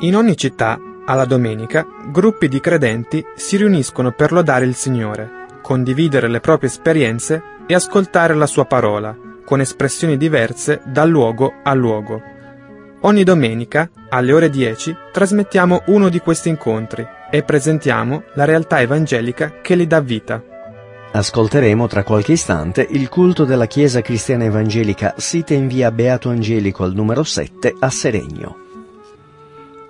In ogni città, alla domenica, gruppi di credenti si riuniscono per lodare il Signore, condividere le proprie esperienze e ascoltare la sua parola, con espressioni diverse da luogo a luogo. Ogni domenica, alle ore 10, trasmettiamo uno di questi incontri e presentiamo la realtà evangelica che li dà vita. Ascolteremo tra qualche istante il culto della Chiesa Cristiana Evangelica, sita in via Beato Angelico al numero 7 a Seregno.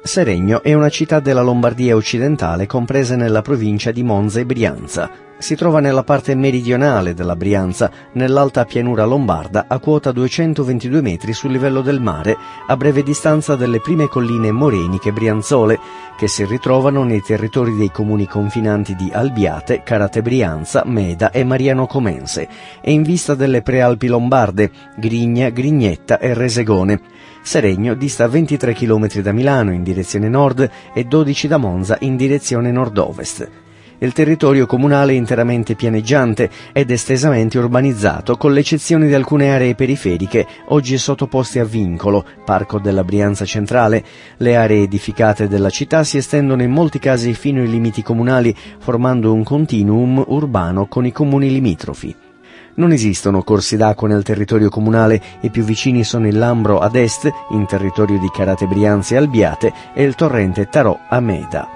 Seregno è una città della Lombardia occidentale compresa nella provincia di Monza e Brianza. Si trova nella parte meridionale della Brianza, nell'alta pianura lombarda a quota 222 metri sul livello del mare, a breve distanza dalle prime colline moreniche brianzole, che si ritrovano nei territori dei comuni confinanti di Albiate, Carate Brianza, Meda e Mariano Comense, e in vista delle prealpi lombarde, Grigna, Grignetta e Resegone. Seregno dista 23 km da Milano in direzione nord e 12 da Monza in direzione nord-ovest. Il territorio comunale è interamente pianeggiante ed estesamente urbanizzato, con l'eccezione di alcune aree periferiche oggi sottoposte a vincolo, parco della Brianza centrale. Le aree edificate della città si estendono in molti casi fino ai limiti comunali, formando un continuum urbano con i comuni limitrofi. Non esistono corsi d'acqua nel territorio comunale, i più vicini sono il Lambro ad est, in territorio di Carate Brianza e Albiate, e il torrente Tarò a Meda.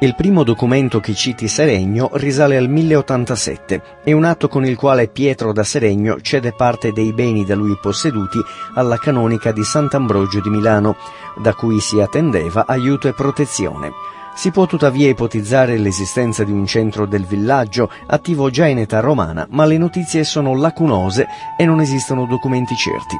Il primo documento che citi Seregno risale al 1087, è un atto con il quale Pietro da Seregno cede parte dei beni da lui posseduti alla canonica di Sant'Ambrogio di Milano, da cui si attendeva aiuto e protezione. Si può tuttavia ipotizzare l'esistenza di un centro del villaggio attivo già in età romana, ma le notizie sono lacunose e non esistono documenti certi.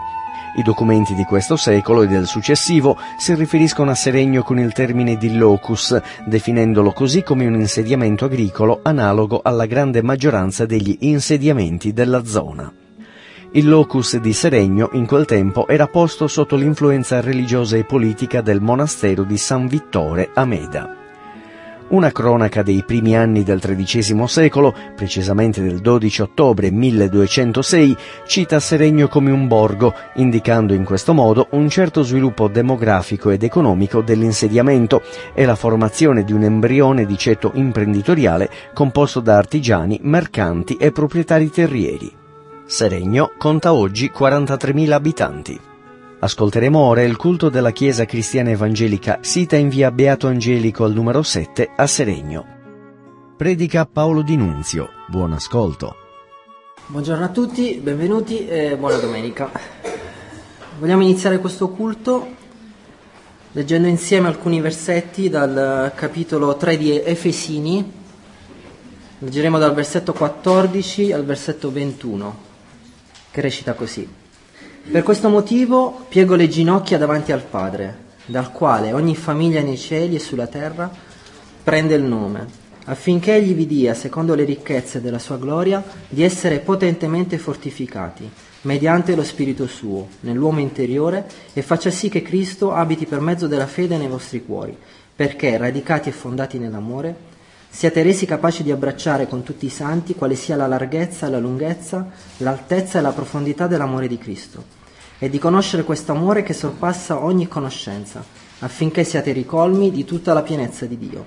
I documenti di questo secolo e del successivo si riferiscono a Seregno con il termine di locus, definendolo così come un insediamento agricolo analogo alla grande maggioranza degli insediamenti della zona. Il locus di Seregno in quel tempo era posto sotto l'influenza religiosa e politica del monastero di San Vittore a Meda. Una cronaca dei primi anni del XIII secolo, precisamente del 12 ottobre 1206, cita Seregno come un borgo, indicando in questo modo un certo sviluppo demografico ed economico dell'insediamento e la formazione di un embrione di ceto imprenditoriale composto da artigiani, mercanti e proprietari terrieri. Seregno conta oggi 43.000 abitanti. Ascolteremo ora il culto della Chiesa Cristiana Evangelica, sita in via Beato Angelico al numero 7 a Seregno. Predica Paolo Di Nunzio. Buon ascolto. Buongiorno a tutti, benvenuti e buona domenica. Vogliamo iniziare questo culto leggendo insieme alcuni versetti dal capitolo 3 di Efesini. Leggeremo dal versetto 14 al versetto 21, che recita così. Per questo motivo piego le ginocchia davanti al Padre, dal quale ogni famiglia nei cieli e sulla terra prende il nome, affinché Egli vi dia, secondo le ricchezze della sua gloria, di essere potentemente fortificati, mediante lo Spirito suo, nell'uomo interiore, e faccia sì che Cristo abiti per mezzo della fede nei vostri cuori, perché, radicati e fondati nell'amore, siate resi capaci di abbracciare con tutti i santi quale sia la larghezza, la lunghezza, l'altezza e la profondità dell'amore di Cristo, e di conoscere questo amore che sorpassa ogni conoscenza, affinché siate ricolmi di tutta la pienezza di Dio.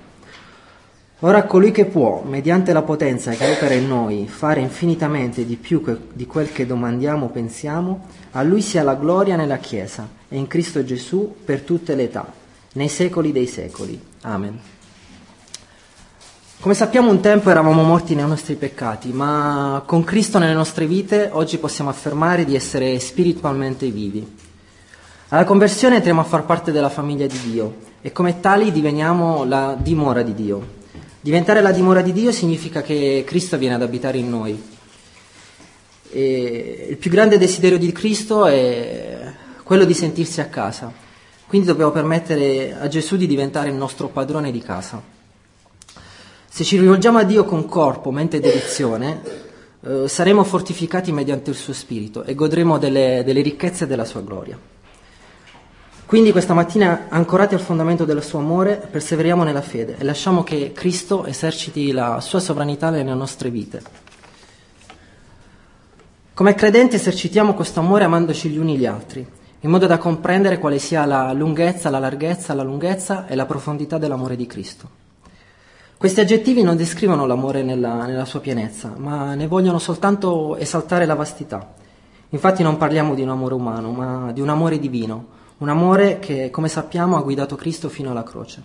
Ora colui che può, mediante la potenza che opera in noi, fare infinitamente di più di quel che domandiamo o pensiamo, a lui sia la gloria nella Chiesa e in Cristo Gesù per tutte le età, nei secoli dei secoli. Amen. Come sappiamo, un tempo eravamo morti nei nostri peccati, ma con Cristo nelle nostre vite oggi possiamo affermare di essere spiritualmente vivi. Alla conversione entriamo a far parte della famiglia di Dio e come tali diveniamo la dimora di Dio. Diventare la dimora di Dio significa che Cristo viene ad abitare in noi. E il più grande desiderio di Cristo è quello di sentirsi a casa. Quindi dobbiamo permettere a Gesù di diventare il nostro padrone di casa. Se ci rivolgiamo a Dio con corpo, mente e dedizione, saremo fortificati mediante il suo spirito e godremo delle ricchezze della sua gloria. Quindi questa mattina, ancorati al fondamento del suo amore, perseveriamo nella fede e lasciamo che Cristo eserciti la sua sovranità nelle nostre vite. Come credenti esercitiamo questo amore amandoci gli uni gli altri, in modo da comprendere quale sia la lunghezza, la larghezza, la lunghezza e la profondità dell'amore di Cristo. Questi aggettivi non descrivono l'amore nella sua pienezza, ma ne vogliono soltanto esaltare la vastità. Infatti non parliamo di un amore umano, ma di un amore divino, un amore che, come sappiamo, ha guidato Cristo fino alla croce.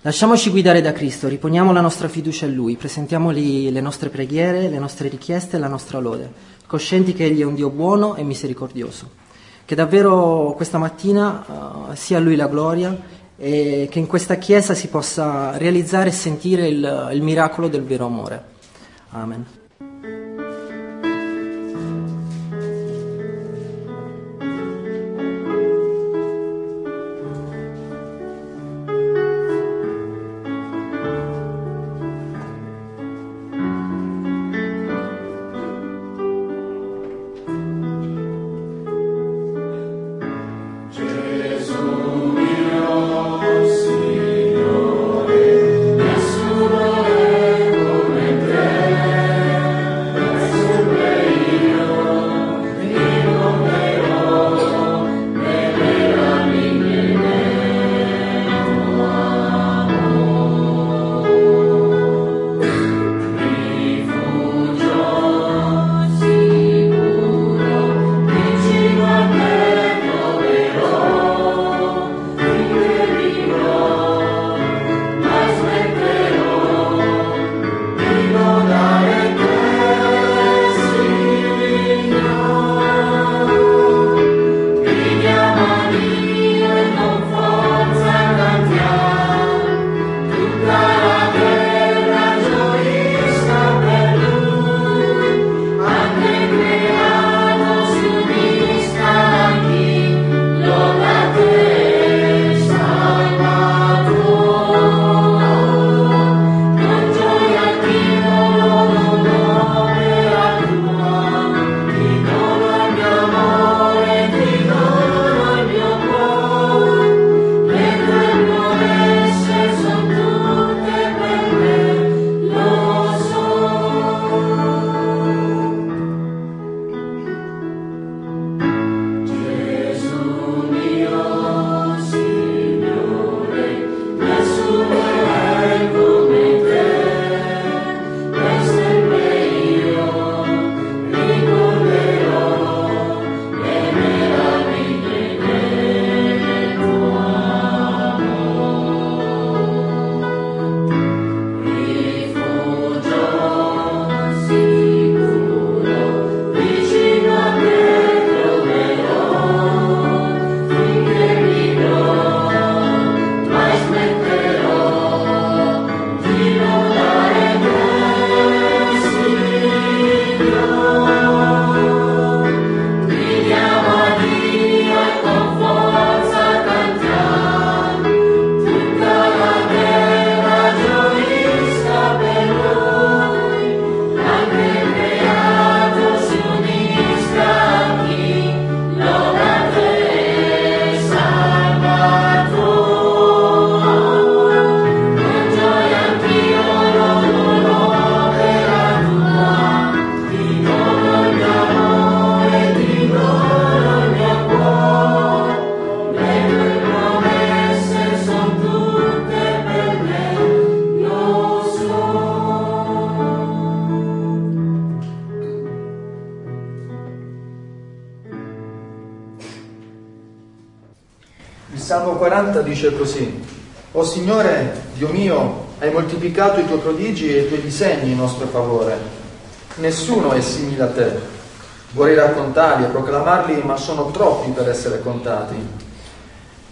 Lasciamoci guidare da Cristo, riponiamo la nostra fiducia in Lui, presentiamogli le nostre preghiere, le nostre richieste e la nostra lode, coscienti che Egli è un Dio buono e misericordioso. Che davvero questa mattina sia a Lui la gloria e che in questa Chiesa si possa realizzare e sentire il miracolo del vero amore. Amen. Dice così: O Signore, Dio mio, hai moltiplicato i tuoi prodigi e i tuoi disegni in nostro favore. Nessuno è simile a te. Vorrei raccontarli e proclamarli, ma sono troppi per essere contati.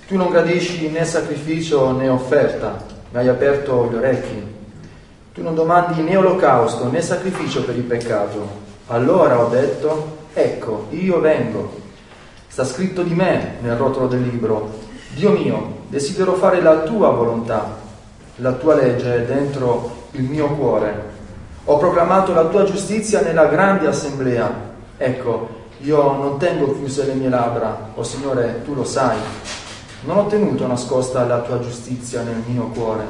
Tu non gradisci né sacrificio né offerta, ma hai aperto gli orecchi. Tu non domandi né olocausto né sacrificio per il peccato. Allora ho detto: Ecco, io vengo. Sta scritto di me nel rotolo del libro: Dio mio, desidero fare la tua volontà, la tua legge è dentro il mio cuore. Ho proclamato la tua giustizia nella grande assemblea. Ecco, io non tengo chiuse le mie labbra, o Signore, tu lo sai. Non ho tenuto nascosta la tua giustizia nel mio cuore.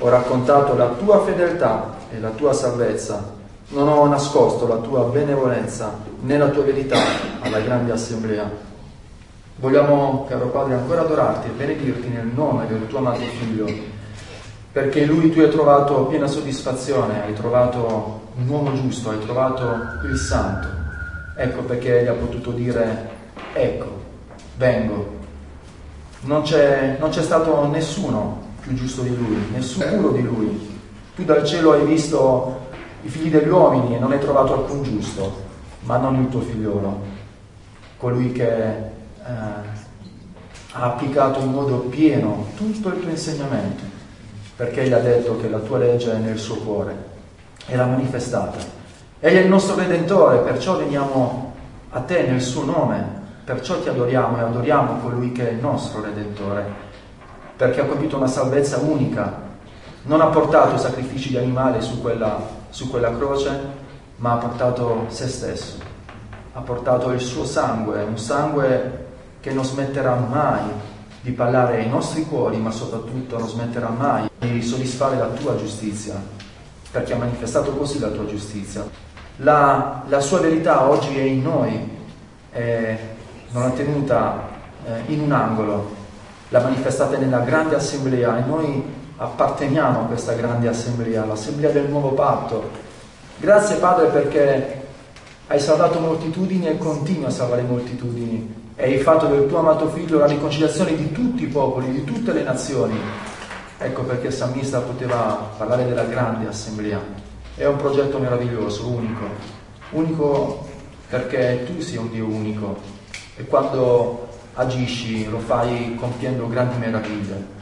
Ho raccontato la tua fedeltà e la tua salvezza. Non ho nascosto la tua benevolenza né la tua verità alla grande assemblea. Vogliamo, caro Padre, ancora adorarti e benedirti nel nome del tuo amato Figlio, perché in Lui tu hai trovato piena soddisfazione, hai trovato un uomo giusto, hai trovato il Santo. Ecco perché Egli ha potuto dire: ecco, vengo. Non c'è stato nessuno più giusto di Lui, nessun puro di Lui. Tu dal cielo hai visto i figli degli uomini e non hai trovato alcun giusto, ma non il tuo figliolo, colui che ha applicato in modo pieno tutto il tuo insegnamento, perché Egli ha detto che la tua legge è nel suo cuore e l'ha manifestata. Egli è il nostro Redentore, perciò veniamo a te nel suo nome, perciò ti adoriamo e adoriamo colui che è il nostro Redentore, perché ha compiuto una salvezza unica. Non ha portato sacrifici di animali su quella croce, ma ha portato se stesso, ha portato il suo sangue, un sangue che non smetterà mai di parlare ai nostri cuori, ma soprattutto non smetterà mai di soddisfare la tua giustizia, perché ha manifestato così la tua giustizia. La sua verità oggi è in noi, non l'ha tenuta in un angolo, l'ha manifestata nella grande assemblea, e noi apparteniamo a questa grande assemblea, l'assemblea del nuovo patto. Grazie Padre, perché hai salvato moltitudini e continui a salvare moltitudini, e hai fatto del tuo amato Figlio la riconciliazione di tutti i popoli, di tutte le nazioni. Ecco perché il salmista poteva parlare della grande assemblea. È un progetto meraviglioso, unico perché tu sei un Dio unico, e quando agisci lo fai compiendo grandi meraviglie.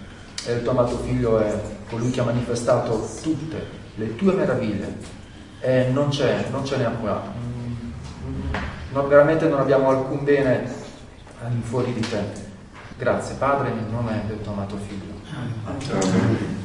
E il tuo amato Figlio è colui che ha manifestato tutte le tue meraviglie, e non ce ne ha curato. Veramente non abbiamo alcun bene all'infuori di te. Grazie Padre, nel nome del tuo amato Figlio. Amen.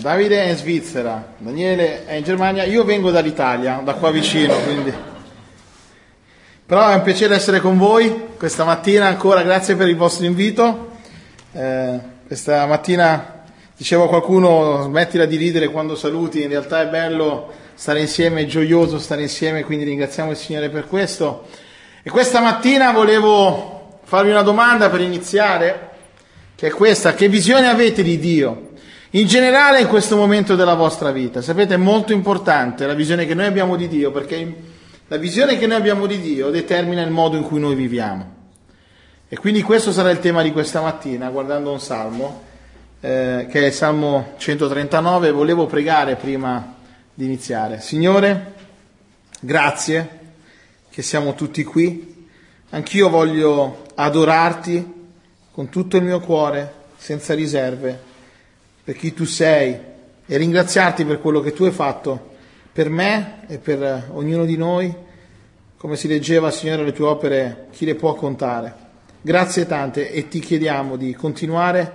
Davide è in Svizzera, Daniele è in Germania, io vengo dall'Italia, da qua vicino, quindi. Però è un piacere essere con voi questa mattina ancora, grazie per il vostro invito. Questa mattina dicevo a qualcuno: smettila di ridere quando saluti, in realtà è bello stare insieme, è gioioso stare insieme, quindi ringraziamo il Signore per questo. E questa mattina volevo farvi una domanda per iniziare, che è questa: che visione avete di Dio? In generale in questo momento della vostra vita, sapete, è molto importante la visione che noi abbiamo di Dio, perché la visione che noi abbiamo di Dio determina il modo in cui noi viviamo. E quindi questo sarà il tema di questa mattina, guardando un salmo, che è il Salmo 139, volevo pregare prima di iniziare. Signore, grazie che siamo tutti qui, anch'io voglio adorarti con tutto il mio cuore, senza riserve, per chi tu sei, e ringraziarti per quello che tu hai fatto per me e per ognuno di noi. Come si leggeva, Signore, le tue opere chi le può contare? Grazie tante, e ti chiediamo di continuare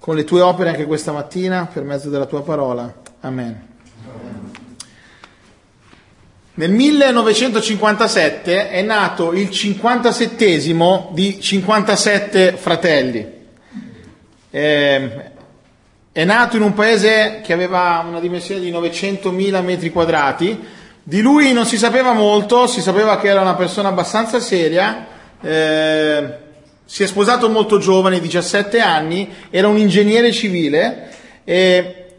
con le tue opere anche questa mattina per mezzo della tua parola. Amen. Amen. Nel 1957 è nato il 57esimo di 57 fratelli. È nato in un paese che aveva una dimensione di 900.000 metri quadrati. Di lui non si sapeva molto, si sapeva che era una persona abbastanza seria, si è sposato molto giovane, 17 anni, era un ingegnere civile, e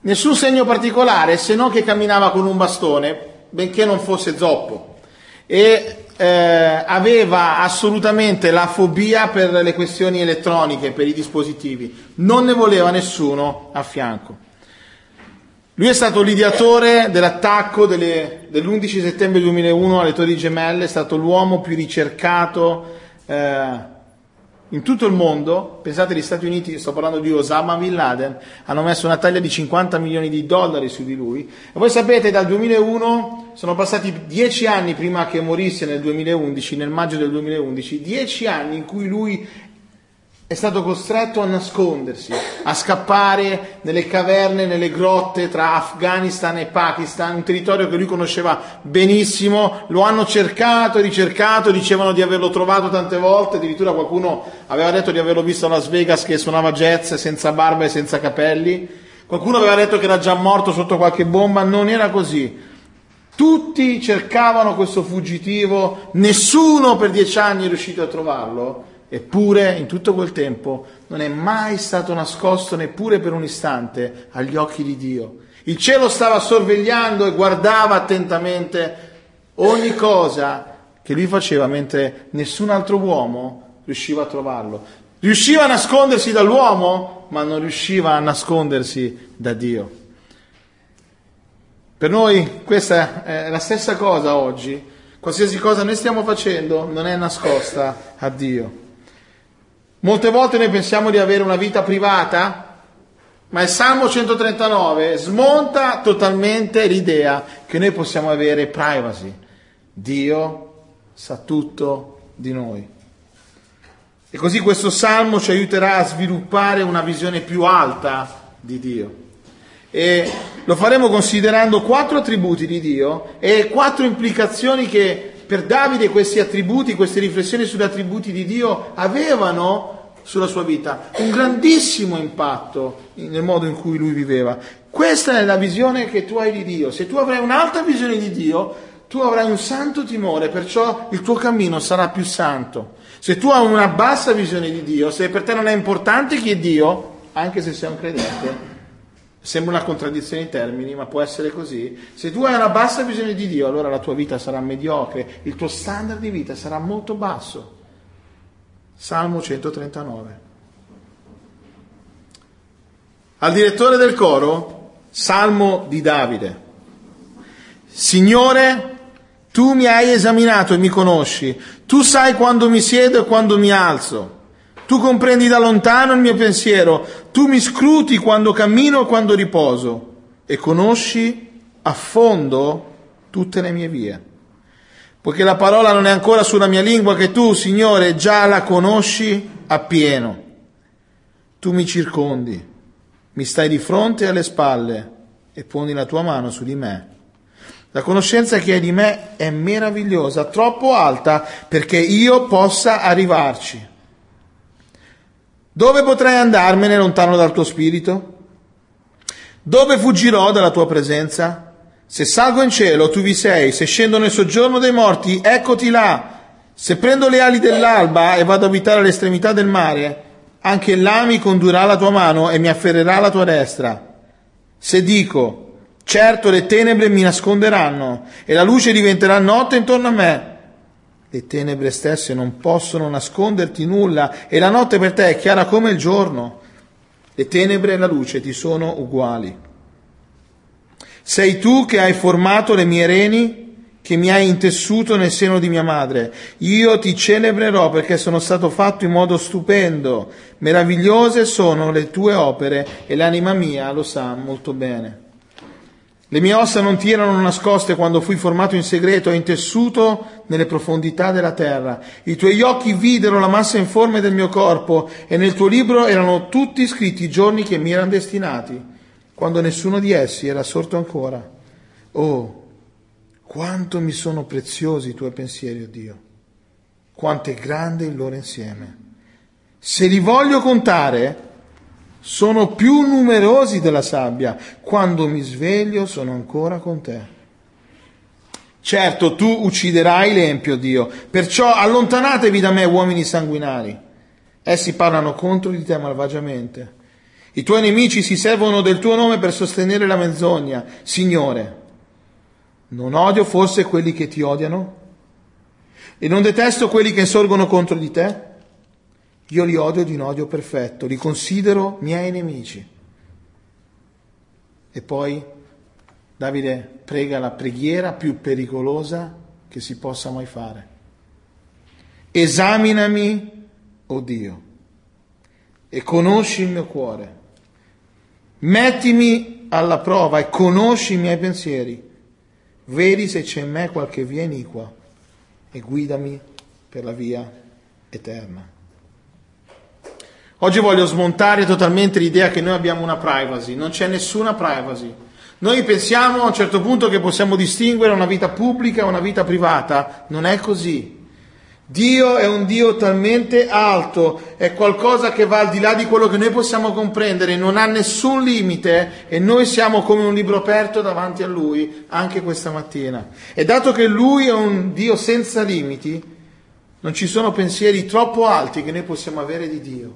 nessun segno particolare, se non che camminava con un bastone, benché non fosse zoppo, e aveva assolutamente la fobia per le questioni elettroniche, per i dispositivi, non ne voleva nessuno a fianco. Lui è stato l'ideatore dell'attacco dell'11 settembre 2001 alle Torri Gemelle, è stato l'uomo più ricercato in tutto il mondo. Pensate, gli Stati Uniti, sto parlando di Osama Bin Laden, hanno messo una taglia di $50 milioni su di lui, e voi sapete, dal 2001 sono passati 10 anni prima che morisse nel 2011, nel maggio del 2011, 10 anni in cui lui è stato costretto a nascondersi, a scappare nelle caverne, nelle grotte tra Afghanistan e Pakistan, un territorio che lui conosceva benissimo. Lo hanno cercato e ricercato, dicevano di averlo trovato tante volte, addirittura qualcuno aveva detto di averlo visto a Las Vegas che suonava jazz senza barba e senza capelli, qualcuno aveva detto che era già morto sotto qualche bomba, non era così. Tutti cercavano questo fuggitivo, nessuno per 10 anni è riuscito a trovarlo. Eppure in tutto quel tempo non è mai stato nascosto neppure per un istante agli occhi di Dio. Il cielo stava sorvegliando e guardava attentamente ogni cosa che lui faceva, mentre nessun altro uomo riusciva a trovarlo. Riusciva a nascondersi dall'uomo, ma non riusciva a nascondersi da Dio. Per noi questa è la stessa cosa oggi. Qualsiasi cosa noi stiamo facendo non è nascosta a Dio. Molte volte noi pensiamo di avere una vita privata, ma il Salmo 139 smonta totalmente l'idea che noi possiamo avere privacy. Dio sa tutto di noi. E così questo Salmo ci aiuterà a sviluppare una visione più alta di Dio. E lo faremo considerando 4 attributi di Dio e 4 implicazioni che per Davide questi attributi, queste riflessioni sugli attributi di Dio avevano sulla sua vita un grandissimo impatto nel modo in cui lui viveva. Questa è la visione che tu hai di Dio. Se tu avrai un'alta visione di Dio, tu avrai un santo timore, perciò il tuo cammino sarà più santo. Se tu hai una bassa visione di Dio, se per te non è importante chi è Dio, anche se sei un credente, sembra una contraddizione in termini, ma può essere così. Se tu hai una bassa visione di Dio, allora la tua vita sarà mediocre, il tuo standard di vita sarà molto basso. Salmo 139. Al direttore del coro, Salmo di Davide. Signore, tu mi hai esaminato e mi conosci, tu sai quando mi siedo e quando mi alzo. Tu comprendi da lontano il mio pensiero, tu mi scruti quando cammino e quando riposo, e conosci a fondo tutte le mie vie. Poiché la parola non è ancora sulla mia lingua, che tu, Signore, già la conosci appieno. Tu mi circondi, mi stai di fronte e alle spalle, e poni la tua mano su di me. La conoscenza che hai di me è meravigliosa, troppo alta perché io possa arrivarci. Dove potrei andarmene lontano dal tuo spirito? Dove fuggirò dalla tua presenza? Se salgo in cielo, tu vi sei. Se scendo nel soggiorno dei morti, eccoti là. Se prendo le ali dell'alba e vado a abitare all'estremità del mare, anche là mi condurrà la tua mano e mi afferrerà la tua destra. Se dico, certo le tenebre mi nasconderanno e la luce diventerà notte intorno a me, le tenebre stesse non possono nasconderti nulla e la notte per te è chiara come il giorno. Le tenebre e la luce ti sono uguali. Sei tu che hai formato le mie reni, che mi hai intessuto nel seno di mia madre. Io ti celebrerò perché sono stato fatto in modo stupendo. Meravigliose sono le tue opere e l'anima mia lo sa molto bene. Le mie ossa non ti erano nascoste quando fui formato in segreto e intessuto nelle profondità della terra. I tuoi occhi videro la massa informe del mio corpo e nel tuo libro erano tutti scritti i giorni che mi erano destinati, quando nessuno di essi era sorto ancora. Oh, quanto mi sono preziosi i tuoi pensieri, oh Dio! Quanto è grande il loro insieme! Se li voglio contare, sono più numerosi della sabbia. Quando mi sveglio sono ancora con te. Certo, tu ucciderai l'empio, Dio. Perciò allontanatevi da me, uomini sanguinari. Essi parlano contro di te malvagiamente. I tuoi nemici si servono del tuo nome per sostenere la menzogna. Signore, non odio forse quelli che ti odiano? E non detesto quelli che insorgono contro di te? Io li odio di un odio perfetto, li considero miei nemici. E poi Davide prega la preghiera più pericolosa che si possa mai fare. Esaminami, o Dio, e conosci il mio cuore. Mettimi alla prova e conosci i miei pensieri. Vedi se c'è in me qualche via iniqua e guidami per la via eterna. Oggi voglio smontare totalmente l'idea che noi abbiamo una privacy. Non c'è nessuna privacy. Noi pensiamo a un certo punto che possiamo distinguere una vita pubblica e una vita privata. Non è così. Dio è un Dio talmente alto, è qualcosa che va al di là di quello che noi possiamo comprendere, non ha nessun limite e noi siamo come un libro aperto davanti a Lui, anche questa mattina. E dato che Lui è un Dio senza limiti, non ci sono pensieri troppo alti che noi possiamo avere di Dio.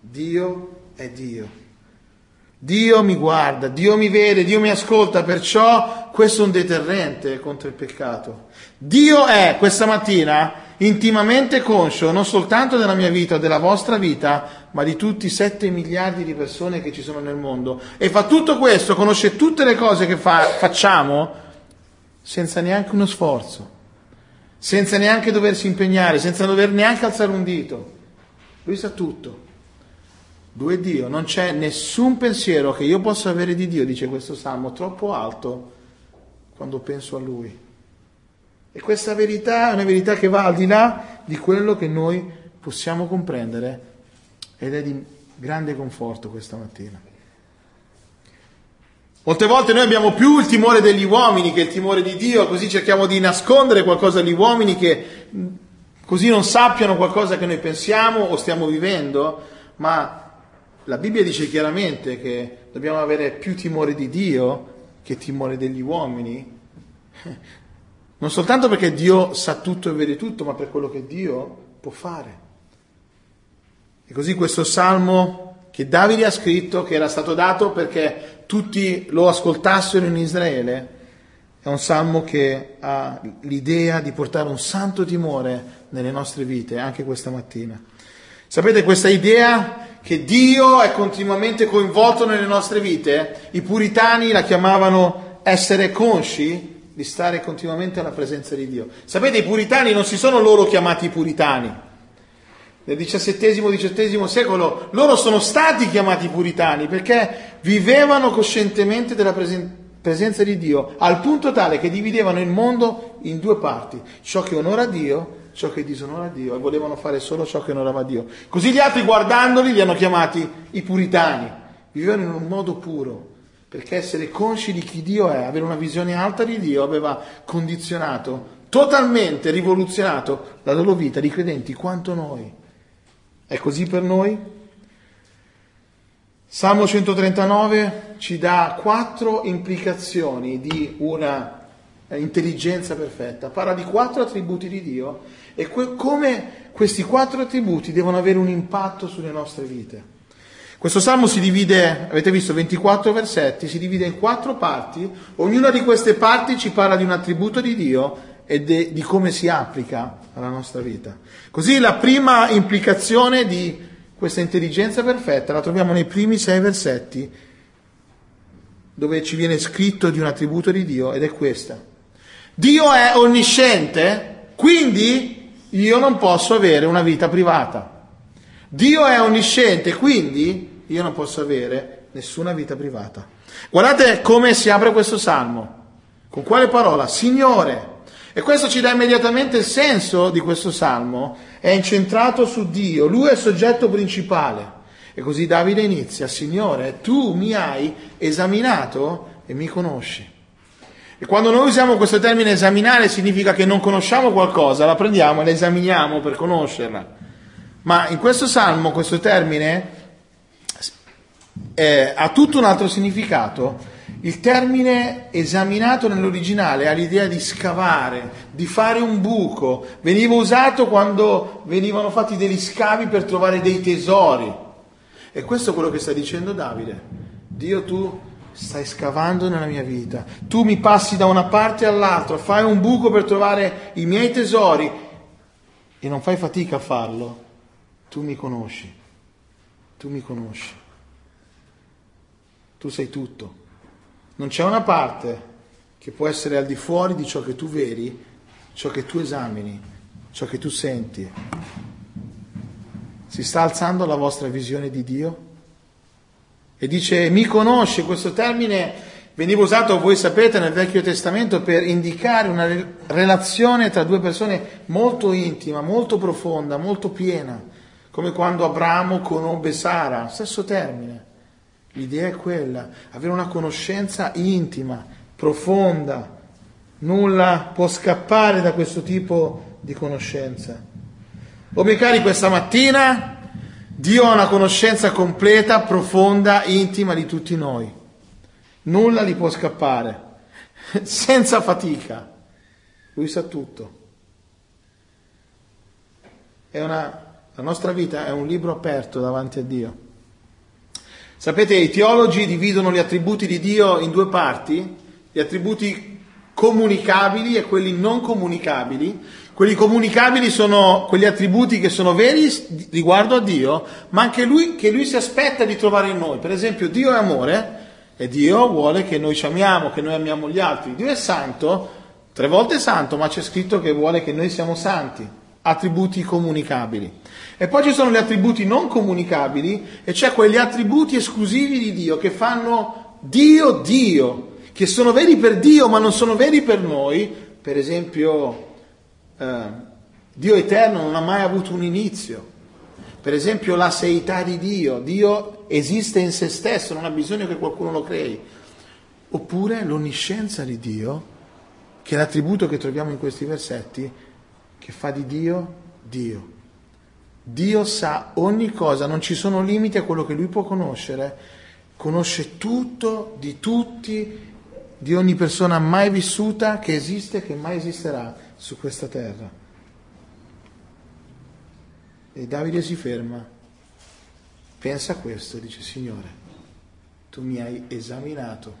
Dio è Dio. Dio mi guarda, Dio mi vede, Dio mi ascolta, perciò questo è un deterrente contro il peccato. Dio è, questa mattina, intimamente conscio non soltanto della mia vita, della vostra vita, ma di tutti i 7 miliardi di persone che ci sono nel mondo. E fa tutto questo, conosce tutte le cose che facciamo senza neanche uno sforzo, senza neanche doversi impegnare, senza dover neanche alzare un dito. Lui sa tutto. Lui è Dio, non c'è nessun pensiero che io possa avere di Dio, dice questo Salmo, troppo alto quando penso a Lui. E questa verità è una verità che va al di là di quello che noi possiamo comprendere ed è di grande conforto questa mattina. Molte volte noi abbiamo più il timore degli uomini che il timore di Dio, così cerchiamo di nascondere qualcosa agli uomini che così non sappiano qualcosa che noi pensiamo o stiamo vivendo, ma la Bibbia dice chiaramente che dobbiamo avere più timore di Dio che timore degli uomini, non soltanto perché Dio sa tutto e vede tutto, ma per quello che Dio può fare. E così questo salmo che Davide ha scritto, che era stato dato perché tutti lo ascoltassero in Israele, è un salmo che ha l'idea di portare un santo timore nelle nostre vite, anche questa mattina. Sapete, questa idea che Dio è continuamente coinvolto nelle nostre vite, i puritani la chiamavano essere consci di stare continuamente alla presenza di Dio. Sapete, i puritani non si sono loro chiamati puritani. Nel XVII-XVIII secolo loro sono stati chiamati puritani perché vivevano coscientemente della presenza di Dio, al punto tale che dividevano il mondo in due parti, ciò che onora Dio, ciò che disonora Dio, e volevano fare solo ciò che onorava Dio. Così gli altri, guardandoli, li hanno chiamati i puritani. Vivevano in un modo puro, perché essere consci di chi Dio è, avere una visione alta di Dio, aveva condizionato, totalmente rivoluzionato la loro vita di credenti quanto noi. È così per noi? Salmo 139 ci dà 4 implicazioni di una intelligenza perfetta, parla di 4 attributi di Dio e come questi 4 attributi devono avere un impatto sulle nostre vite. Questo Salmo si divide, avete visto, 24 versetti, si divide in 4 parti, ognuna di queste parti ci parla di un attributo di Dio e di come si applica alla nostra vita. Così la prima implicazione di questa intelligenza perfetta la troviamo nei primi 6 versetti, dove ci viene scritto di un attributo di Dio, ed è questa. Dio è onnisciente, quindi io non posso avere una vita privata. Dio è onnisciente, quindi io non posso avere nessuna vita privata. Guardate come si apre questo salmo. Con quale parola? Signore. E questo ci dà immediatamente il senso di questo salmo. È incentrato su Dio, Lui è il soggetto principale. E così Davide inizia: Signore, tu mi hai esaminato e mi conosci. E quando noi usiamo questo termine esaminare, significa che non conosciamo qualcosa, la prendiamo e la esaminiamo per conoscerla. Ma in questo salmo questo termine ha tutto un altro significato. Il termine esaminato nell'originale ha l'idea di scavare, di fare un buco. Veniva usato quando venivano fatti degli scavi per trovare dei tesori. E questo è quello che sta dicendo Davide. Dio, tu stai scavando nella mia vita, tu mi passi da una parte all'altra, fai un buco per trovare i miei tesori e non fai fatica a farlo. Tu mi conosci, tu mi conosci, tu sei tutto. Non c'è una parte che può essere al di fuori di ciò che tu vedi, ciò che tu esamini, ciò che tu senti. Si sta alzando la vostra visione di Dio? E dice, mi conosce. Questo termine veniva usato, voi sapete, nel Vecchio Testamento per indicare una relazione tra due persone molto intima, molto profonda, molto piena, come quando Abramo conobbe Sara, stesso termine. L'idea è quella, avere una conoscenza intima, profonda, nulla può scappare da questo tipo di conoscenza. O miei cari, questa mattina Dio ha una conoscenza completa, profonda, intima di tutti noi. Nulla gli può scappare, senza fatica. Lui sa tutto. La nostra vita è un libro aperto davanti a Dio. Sapete, i teologi dividono gli attributi di Dio in 2 parti, gli attributi comunicabili e quelli non comunicabili. Quelli comunicabili sono quegli attributi che sono veri riguardo a Dio, ma anche Lui, che Lui si aspetta di trovare in noi. Per esempio, Dio è amore e Dio vuole che noi ci amiamo, che noi amiamo gli altri. Dio è santo, 3 volte santo, ma c'è scritto che vuole che noi siamo santi. Attributi comunicabili. E poi ci sono gli attributi non comunicabili e c'è quegli attributi esclusivi di Dio che fanno Dio Dio, che sono veri per Dio ma non sono veri per noi. Per esempio, Dio eterno non ha mai avuto un inizio. Per esempio, la seità di Dio. Dio esiste in se stesso, non ha bisogno che qualcuno lo crei. Oppure l'onniscienza di Dio, che è l'attributo che troviamo in questi versetti, che fa di Dio Dio. Dio sa ogni cosa, non ci sono limiti a quello che Lui può conoscere. Conosce tutto, di tutti, di ogni persona mai vissuta, che esiste e che mai esisterà su questa terra. E Davide si ferma, pensa a questo e dice: Signore, tu mi hai esaminato,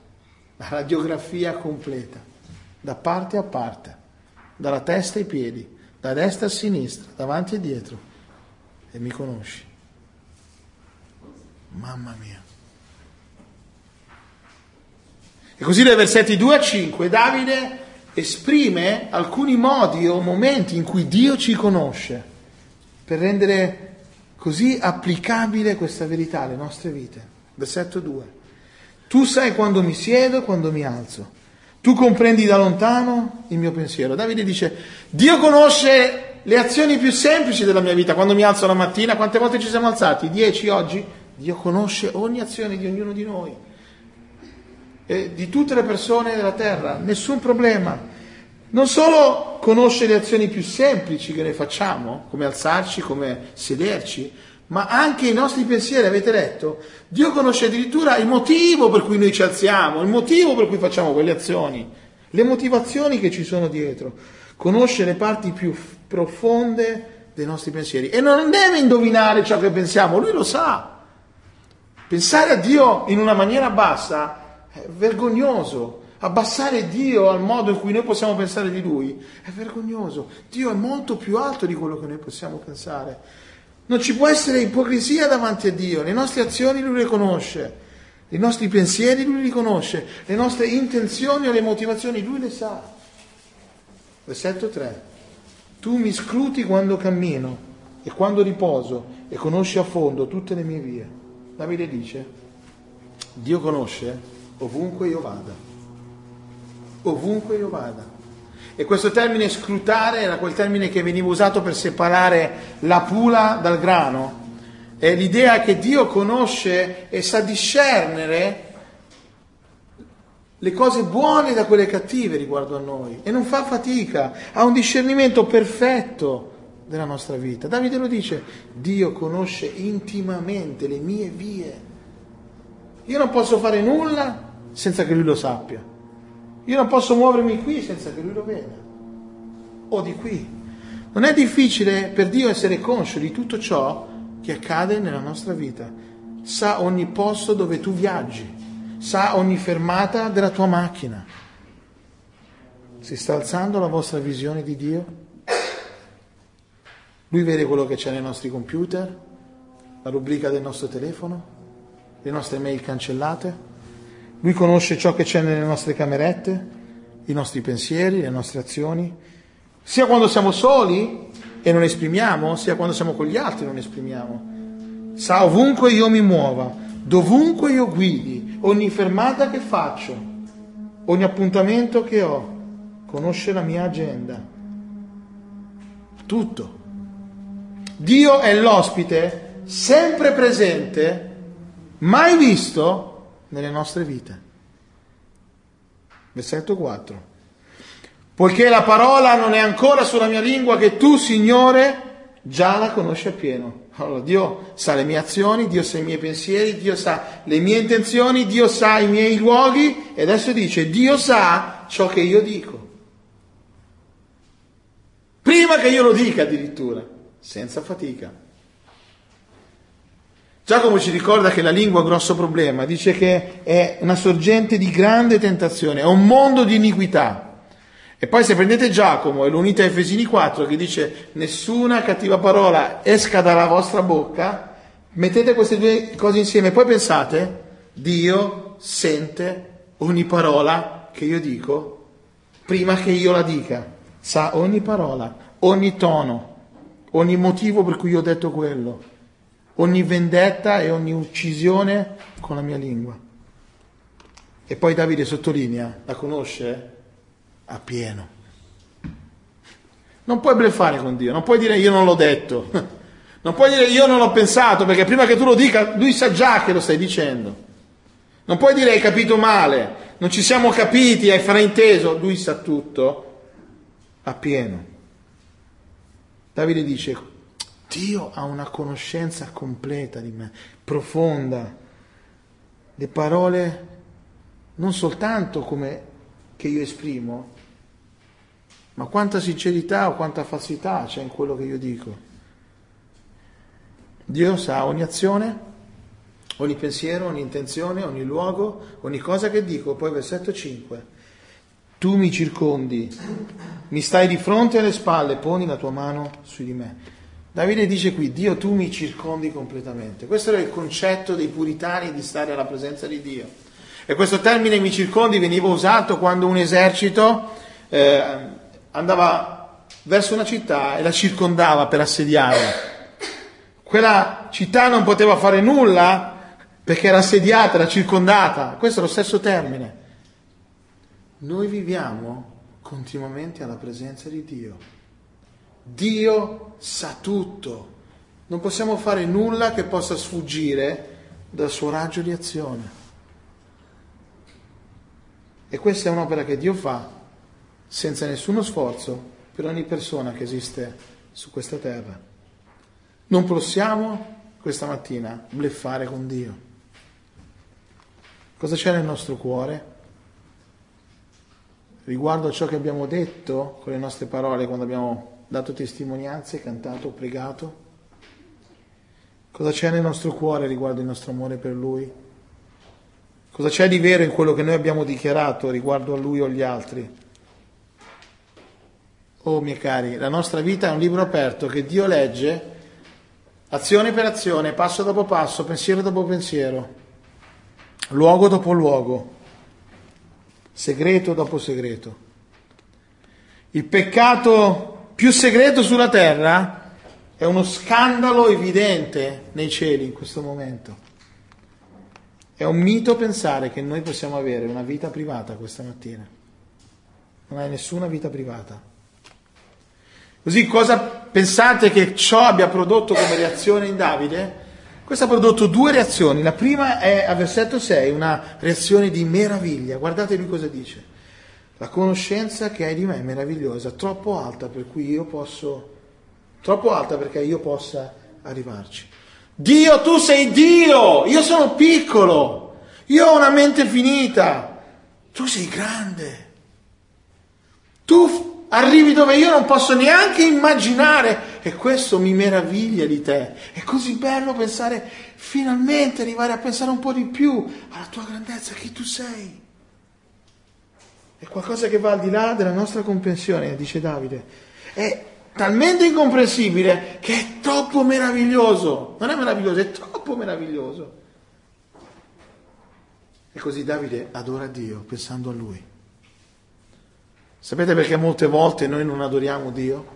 la radiografia completa, da parte a parte, dalla testa ai piedi, da destra a sinistra, davanti e dietro, e mi conosci. Mamma mia. E così dai versetti 2 a 5 Davide esprime alcuni modi o momenti in cui Dio ci conosce, per rendere così applicabile questa verità alle nostre vite. Versetto 2. Tu sai quando mi siedo e quando mi alzo. Tu comprendi da lontano il mio pensiero. Davide dice: Dio conosce le azioni più semplici della mia vita. Quando mi alzo la mattina, quante volte ci siamo alzati? 10 oggi? Dio conosce ogni azione di ognuno di noi, di tutte le persone della terra, nessun problema. Non solo conosce le azioni più semplici che noi facciamo, come alzarci, come sederci, ma anche i nostri pensieri. Avete letto? Dio conosce addirittura il motivo per cui noi ci alziamo, il motivo per cui facciamo quelle azioni. le motivazioni che ci sono dietro, conosce le parti più profonde dei nostri pensieri, e non deve indovinare ciò che pensiamo, lui lo sa. Pensare a Dio in una maniera bassa è vergognoso. Abbassare Dio al modo in cui noi possiamo pensare di Lui è vergognoso. Dio è molto più alto di quello che noi possiamo pensare. Non ci può essere ipocrisia davanti a Dio. Le nostre azioni Lui le conosce, i nostri pensieri Lui li conosce, le nostre intenzioni o le motivazioni Lui le sa. Versetto 3. Tu mi scruti quando cammino e quando riposo e conosci a fondo tutte le mie vie. Davide dice, Dio conosce ovunque io vada. Ovunque io vada. E questo termine scrutare era quel termine che veniva usato per separare la pula dal grano. È l'idea che Dio conosce e sa discernere le cose buone da quelle cattive riguardo a noi, e non fa fatica, ha un discernimento perfetto della nostra vita. Davide lo dice, Dio conosce intimamente le mie vie. Io non posso fare nulla senza che Lui lo sappia. Io non posso muovermi qui senza che Lui lo veda, o di qui. Non è difficile per Dio essere conscio di tutto ciò che accade nella nostra vita. Sa ogni posto dove tu viaggi, sa ogni fermata della tua macchina. Si sta alzando la vostra visione di Dio? Lui vede quello che c'è nei nostri computer, la rubrica del nostro telefono, le nostre mail cancellate. Lui conosce ciò che c'è nelle nostre camerette, i nostri pensieri, le nostre azioni, sia quando siamo soli e non esprimiamo, sia quando siamo con gli altri e non esprimiamo. Sa ovunque io mi muova, dovunque io guidi, ogni fermata che faccio, ogni appuntamento che ho, conosce la mia agenda. Tutto. Dio è l'ospite, sempre presente, mai visto, nelle nostre vite. Versetto 4. Poiché la parola non è ancora sulla mia lingua, che tu, Signore, già la conosci appieno. Allora, Dio sa le mie azioni, Dio sa i miei pensieri, Dio sa le mie intenzioni, Dio sa i miei luoghi, e adesso dice, Dio sa ciò che io dico. Prima che io lo dica addirittura, senza fatica. Giacomo ci ricorda che la lingua è un grosso problema, dice che è una sorgente di grande tentazione, è un mondo di iniquità. E poi se prendete Giacomo e lo unite a Efesini 4 che dice nessuna cattiva parola esca dalla vostra bocca, mettete queste due cose insieme e poi pensate, Dio sente ogni parola che io dico prima che io la dica, sa ogni parola, ogni tono, ogni motivo per cui io ho detto quello, ogni vendetta e ogni uccisione con la mia lingua. E poi Davide sottolinea, la conosce appieno. Non puoi bleffare con Dio, non puoi dire io non l'ho detto, non puoi dire io non l'ho pensato, perché prima che tu lo dica Lui sa già che lo stai dicendo. Non puoi dire hai capito male, non ci siamo capiti, hai frainteso, Lui sa tutto appieno. Davide dice, Dio ha una conoscenza completa di me, profonda. Le parole non soltanto come che io esprimo, ma quanta sincerità o quanta falsità c'è in quello che io dico. Dio sa ogni azione, ogni pensiero, ogni intenzione, ogni luogo, ogni cosa che dico. Poi versetto 5. Tu mi circondi, mi stai di fronte alle spalle, poni la tua mano su di me. Davide dice qui, Dio tu mi circondi completamente. Questo era il concetto dei puritani di stare alla presenza di Dio. E questo termine mi circondi veniva usato quando un esercito andava verso una città e la circondava per assediarla. Quella città non poteva fare nulla perché era assediata, era circondata. Questo è lo stesso termine. Noi viviamo continuamente alla presenza di Dio. Dio sa tutto, non possiamo fare nulla che possa sfuggire dal suo raggio di azione. E questa è un'opera che Dio fa senza nessuno sforzo per ogni persona che esiste su questa terra. Non possiamo questa mattina bleffare con Dio. Cosa c'è nel nostro cuore? riguardo a ciò che abbiamo detto con le nostre parole quando abbiamo dato testimonianze, cantato, pregato? Cosa c'è nel nostro cuore riguardo il nostro amore per Lui? Cosa c'è di vero in quello che noi abbiamo dichiarato riguardo a Lui o agli altri? Oh, miei cari, la nostra vita è un libro aperto che Dio legge azione per azione, passo dopo passo, pensiero dopo pensiero, luogo dopo luogo, segreto dopo segreto. Il peccato più segreto sulla terra è uno scandalo evidente nei cieli in questo momento. È un mito pensare che noi possiamo avere una vita privata questa mattina. Non hai nessuna vita privata. Così cosa pensate che ciò abbia prodotto come reazione in Davide? Questo ha prodotto due reazioni. La prima è al versetto 6, una reazione di meraviglia. Guardate lui cosa dice. La conoscenza che hai di me è meravigliosa, troppo alta per cui io posso... Troppo alta perché io possa arrivarci. Dio, tu sei Dio! Io sono piccolo! Io ho una mente finita! Tu sei grande! Tu arrivi dove io non posso neanche immaginare! E questo mi meraviglia di te! È così bello pensare, finalmente arrivare a pensare un po' di più alla tua grandezza, chi tu sei! È qualcosa che va al di là della nostra comprensione, dice Davide. È talmente incomprensibile che è troppo meraviglioso. Non è meraviglioso, è troppo meraviglioso. E così Davide adora Dio pensando a Lui. Sapete perché molte volte noi non adoriamo Dio?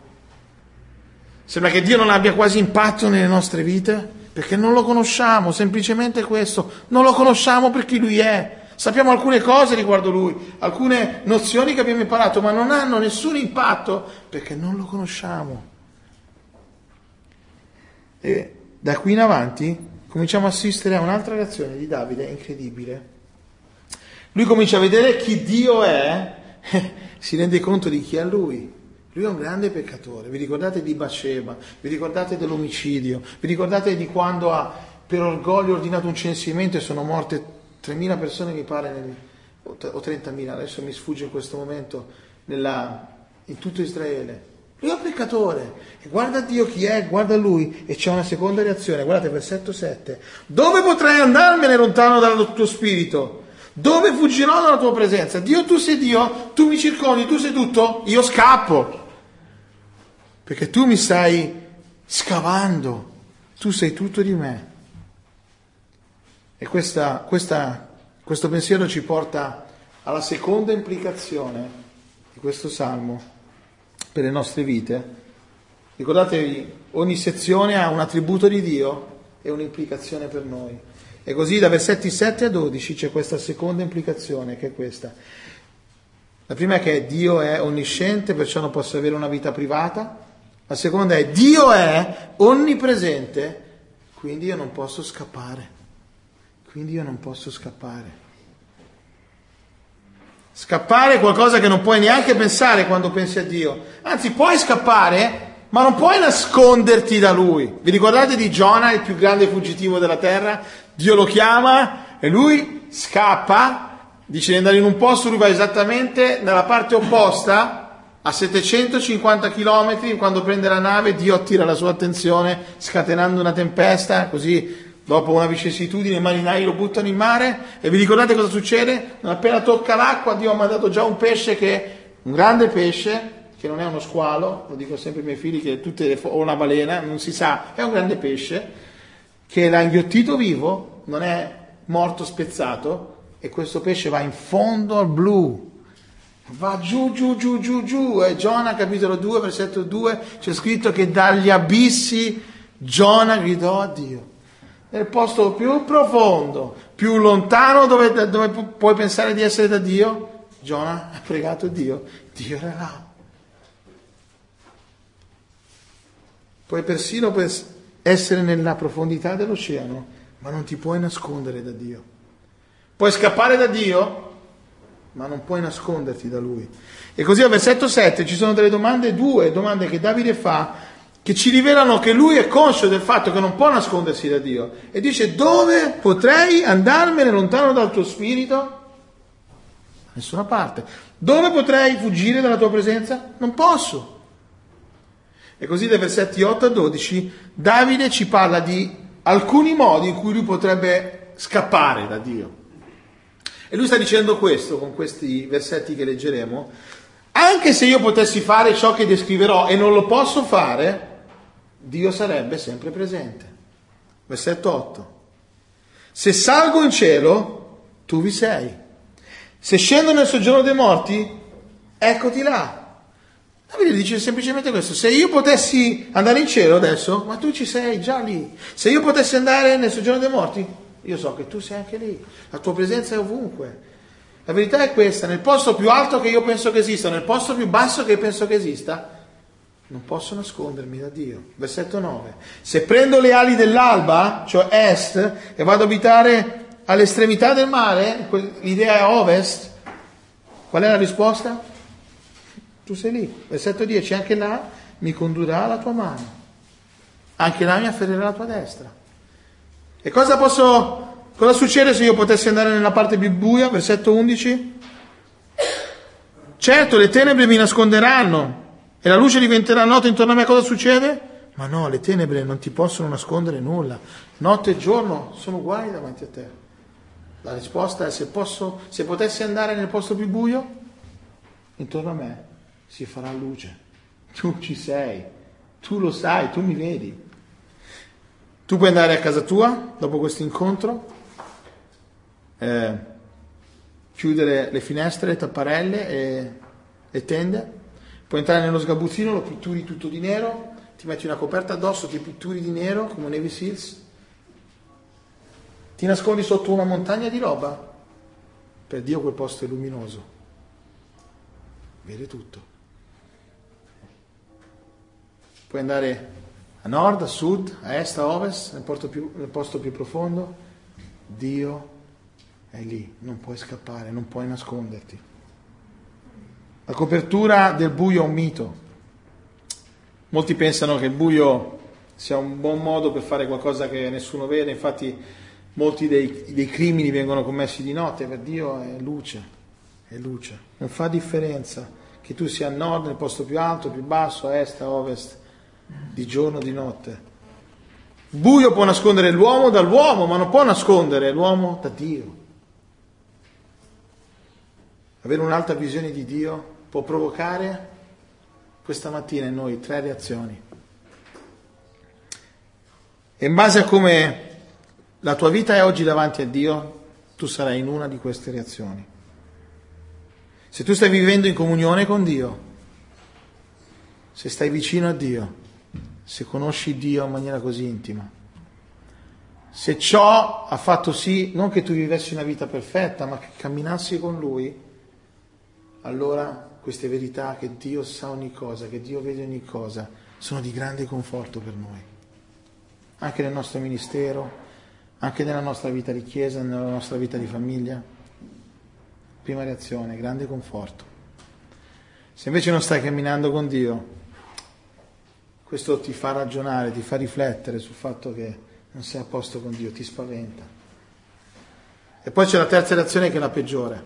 Sembra che Dio non abbia quasi impatto nelle nostre vite perché non lo conosciamo, semplicemente questo. Non lo conosciamo per chi Lui è. Sappiamo alcune cose riguardo Lui, alcune nozioni che abbiamo imparato, ma non hanno nessun impatto perché non lo conosciamo. E da qui in avanti cominciamo a assistere a un'altra reazione di Davide incredibile. Lui comincia a vedere chi Dio è, si rende conto di chi è Lui. Lui è un grande peccatore. Vi ricordate di Baccema? Vi ricordate dell'omicidio? Vi ricordate di quando ha per orgoglio ordinato un censimento e sono morte 3.000 persone mi pare, o 30.000, adesso mi sfugge in questo momento, in tutto Israele. Lui è un peccatore, e guarda Dio chi è, guarda Lui, e c'è una seconda reazione, guardate versetto 7. Dove potrei andarmene lontano dal tuo spirito? Dove fuggirò dalla tua presenza? Dio, tu sei Dio, tu mi circondi, tu sei tutto, io scappo. Perché tu mi stai scavando, tu sei tutto di me. E questo pensiero ci porta alla seconda implicazione di questo Salmo per le nostre vite. Ricordatevi, ogni sezione ha un attributo di Dio e un'implicazione per noi. E così da versetti 7 a 12 c'è questa seconda implicazione, che è questa. La prima è che Dio è onnisciente, perciò non posso avere una vita privata. La seconda è Dio è onnipresente, quindi io non posso scappare. Scappare è qualcosa che non puoi neanche pensare quando pensi a Dio. Anzi, puoi scappare, ma non puoi nasconderti da Lui. Vi ricordate di Giona, il più grande fuggitivo della terra? Dio lo chiama e lui scappa, dice di andare in un posto, lui va esattamente nella parte opposta, a 750 km, quando prende la nave, Dio attira la sua attenzione, scatenando una tempesta, così... Dopo una vicissitudine i marinai lo buttano in mare e vi ricordate cosa succede? Non appena tocca l'acqua Dio ha mandato già un grande pesce, che non è uno squalo, lo dico sempre ai miei figli che o una balena, non si sa, è un grande pesce, che l'ha inghiottito vivo, non è morto spezzato, e questo pesce va in fondo al blu. Va giù, e Giona capitolo 2, versetto 2, c'è scritto che dagli abissi Giona gridò a Dio. Nel posto più profondo, più lontano dove puoi pensare di essere da Dio, Giona ha pregato Dio, Dio era là. Puoi persino essere nella profondità dell'oceano, ma non ti puoi nascondere da Dio. Puoi scappare da Dio, ma non puoi nasconderti da Lui. E così al versetto 7 ci sono due domande che Davide fa, che ci rivelano che lui è conscio del fatto che non può nascondersi da Dio. E dice, dove potrei andarmene lontano dal tuo spirito? nessuna parte. Dove potrei fuggire dalla tua presenza? Non posso. E così dai versetti 8 a 12 Davide ci parla di alcuni modi in cui lui potrebbe scappare da Dio. E lui sta dicendo questo, con questi versetti che leggeremo: anche se io potessi fare ciò che descriverò e non lo posso fare, Dio sarebbe sempre presente. Versetto 8. Se salgo in cielo, tu vi sei. Se scendo nel soggiorno dei morti, eccoti là. Davide dice semplicemente questo: se io potessi andare in cielo adesso, ma tu ci sei già lì. Se io potessi andare nel soggiorno dei morti, io so che tu sei anche lì, la tua presenza è ovunque. La verità è questa: nel posto più alto che io penso che esista, nel posto più basso che io penso che esista, non posso nascondermi da Dio. Versetto 9. Se prendo le ali dell'alba, cioè est, e vado a abitare all'estremità del mare, l'idea è ovest, qual è la risposta? Tu sei lì. Versetto 10. Anche là mi condurrà la tua mano, anche là mi afferrerà la tua destra. E cosa succede se io potessi andare nella parte più buia? Versetto 11. Certo, le tenebre mi nasconderanno e la luce diventerà nota intorno a me. Cosa succede? Ma no, le tenebre non ti possono nascondere nulla. Notte e giorno sono uguali davanti a te. La risposta è: se potessi andare nel posto più buio, intorno a me si farà luce. Tu ci sei, tu lo sai, tu mi vedi. Tu puoi andare a casa tua dopo questo incontro, chiudere le finestre, le tapparelle e le tende. Puoi entrare nello sgabuzzino, lo pitturi tutto di nero, ti metti una coperta addosso, ti pitturi di nero come Navy Seals, ti nascondi sotto una montagna di roba. Per Dio quel posto è luminoso, vede tutto. Puoi andare a nord, a sud, a est, a ovest, nel posto più profondo. Dio è lì, non puoi scappare, non puoi nasconderti. La copertura del buio è un mito. Molti pensano che il buio sia un buon modo per fare qualcosa che nessuno vede, infatti molti dei crimini vengono commessi di notte. Per Dio è luce, è luce. Non fa differenza che tu sia a nord, nel posto più alto, più basso, a est, a ovest, di giorno, di notte. Il buio può nascondere l'uomo dall'uomo, ma non può nascondere l'uomo da Dio. Avere un'alta visione di Dio può provocare questa mattina in noi 3 reazioni. E in base a come la tua vita è oggi davanti a Dio, tu sarai in una di queste reazioni. Se tu stai vivendo in comunione con Dio, se stai vicino a Dio, se conosci Dio in maniera così intima, se ciò ha fatto sì non che tu vivessi una vita perfetta, ma che camminassi con Lui, allora queste verità, che Dio sa ogni cosa, che Dio vede ogni cosa, sono di grande conforto per noi, anche nel nostro ministero, anche nella nostra vita di chiesa, nella nostra vita di famiglia. Prima reazione, grande conforto. Se invece non stai camminando con Dio, questo ti fa ragionare, ti fa riflettere sul fatto che non sei a posto con Dio, ti spaventa. E poi c'è la terza reazione, che è la peggiore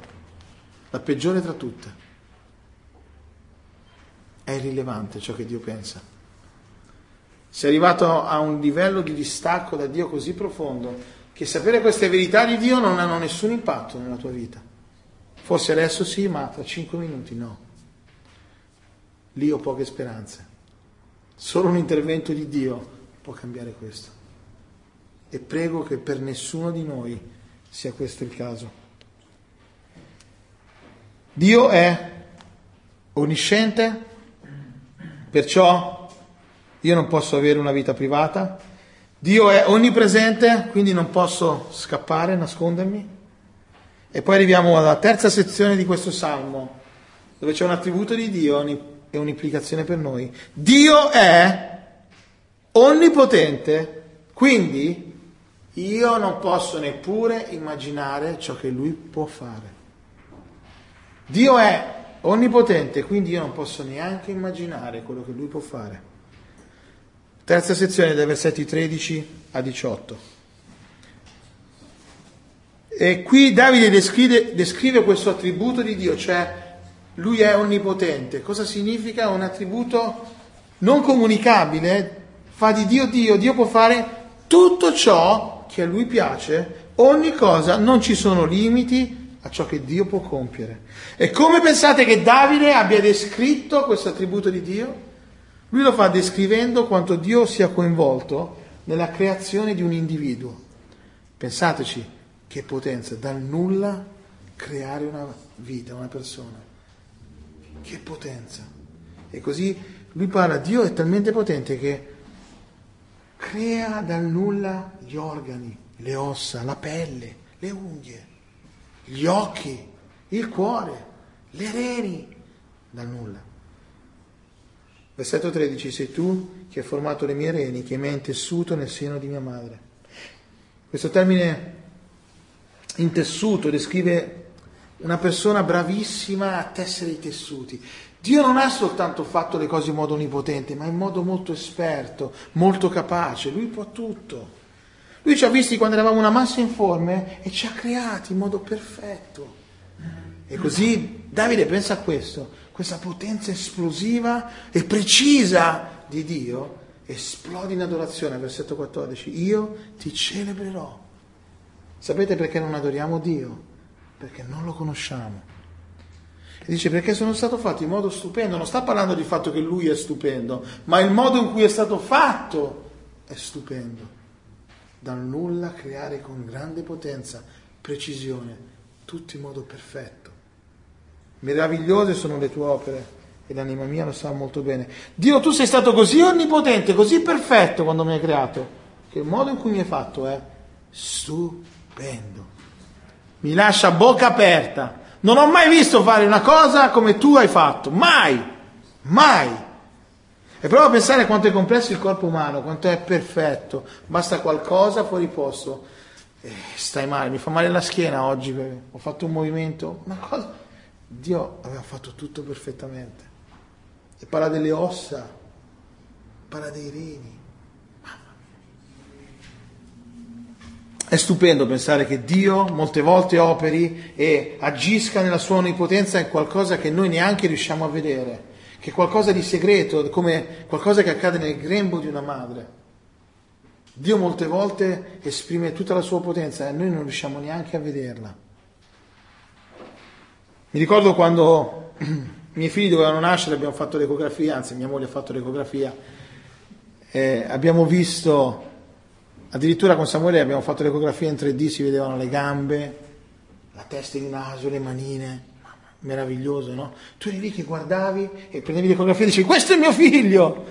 tra tutte. È irrilevante ciò che Dio pensa. Sei arrivato a un livello di distacco da Dio così profondo che sapere queste verità di Dio non hanno nessun impatto nella tua vita. Forse adesso sì, ma tra 5 minuti no. Lì ho poche speranze. Solo un intervento di Dio può cambiare questo. E prego che per nessuno di noi sia questo il caso. Dio è onnisciente, perciò io non posso avere una vita privata. Dio è onnipresente, quindi non posso scappare, nascondermi. E poi arriviamo alla terza sezione di questo Salmo, dove c'è un attributo di Dio è un'implicazione per noi. Dio è onnipotente, quindi io non posso neppure immaginare ciò che Lui può fare. Dio è onnipotente, quindi io non posso neanche immaginare quello che Lui può fare. Terza sezione, dai versetti 13 a 18. E qui Davide descrive questo attributo di Dio, cioè lui è onnipotente. Cosa significa? Un attributo non comunicabile, fa di Dio Dio. Dio può fare tutto ciò che a lui piace, ogni cosa, non ci sono limiti a ciò che Dio può compiere. E come pensate che Davide abbia descritto questo attributo di Dio? Lui lo fa descrivendo quanto Dio sia coinvolto nella creazione di un individuo. Pensateci, che potenza, dal nulla creare una vita, una persona. Che potenza! E così lui parla, Dio è talmente potente che crea dal nulla gli organi, le ossa, la pelle, le unghie, gli occhi, il cuore, le reni, dal nulla. Versetto 13, sei tu che hai formato le mie reni, che mi hai intessuto nel seno di mia madre. Questo termine intessuto descrive una persona bravissima a tessere i tessuti. Dio non ha soltanto fatto le cose in modo onnipotente, ma in modo molto esperto, molto capace. Lui può tutto. Lui ci ha visti quando eravamo una massa informe e ci ha creati in modo perfetto. E così Davide pensa a questo, questa potenza esplosiva e precisa di Dio esplode in adorazione. Versetto 14, io ti celebrerò. Sapete perché non adoriamo Dio? Perché non lo conosciamo. E dice, perché sono stato fatto in modo stupendo. Non sta parlando di fatto che lui è stupendo, ma il modo in cui è stato fatto è stupendo. Dal nulla creare con grande potenza, precisione, tutto in modo perfetto. Meravigliose sono le tue opere e l'anima mia lo sa molto bene. Dio, tu sei stato così onnipotente, così perfetto quando mi hai creato, che il modo in cui mi hai fatto è stupendo. Mi lascia bocca aperta. Non ho mai visto fare una cosa come tu hai fatto, mai. E prova a pensare quanto è complesso il corpo umano, quanto è perfetto. Basta qualcosa fuori posto, stai male, mi fa male la schiena oggi, ho fatto un movimento, una cosa. Dio aveva fatto tutto perfettamente. E parla delle ossa, parla dei reni. Mamma mia. È stupendo pensare che Dio molte volte operi e agisca nella sua onnipotenza in qualcosa che noi neanche riusciamo a vedere. Che qualcosa di segreto, come qualcosa che accade nel grembo di una madre. Dio molte volte esprime tutta la sua potenza e noi non riusciamo neanche a vederla. Mi ricordo quando i miei figli dovevano nascere, abbiamo fatto l'ecografia, anzi mia moglie ha fatto l'ecografia, abbiamo visto, addirittura con Samuele abbiamo fatto l'ecografia in 3D, si vedevano le gambe, la testa e il naso, le manine. Meraviglioso, no? Tu eri lì che guardavi e prendevi l'ecografia e dicevi, questo è mio figlio.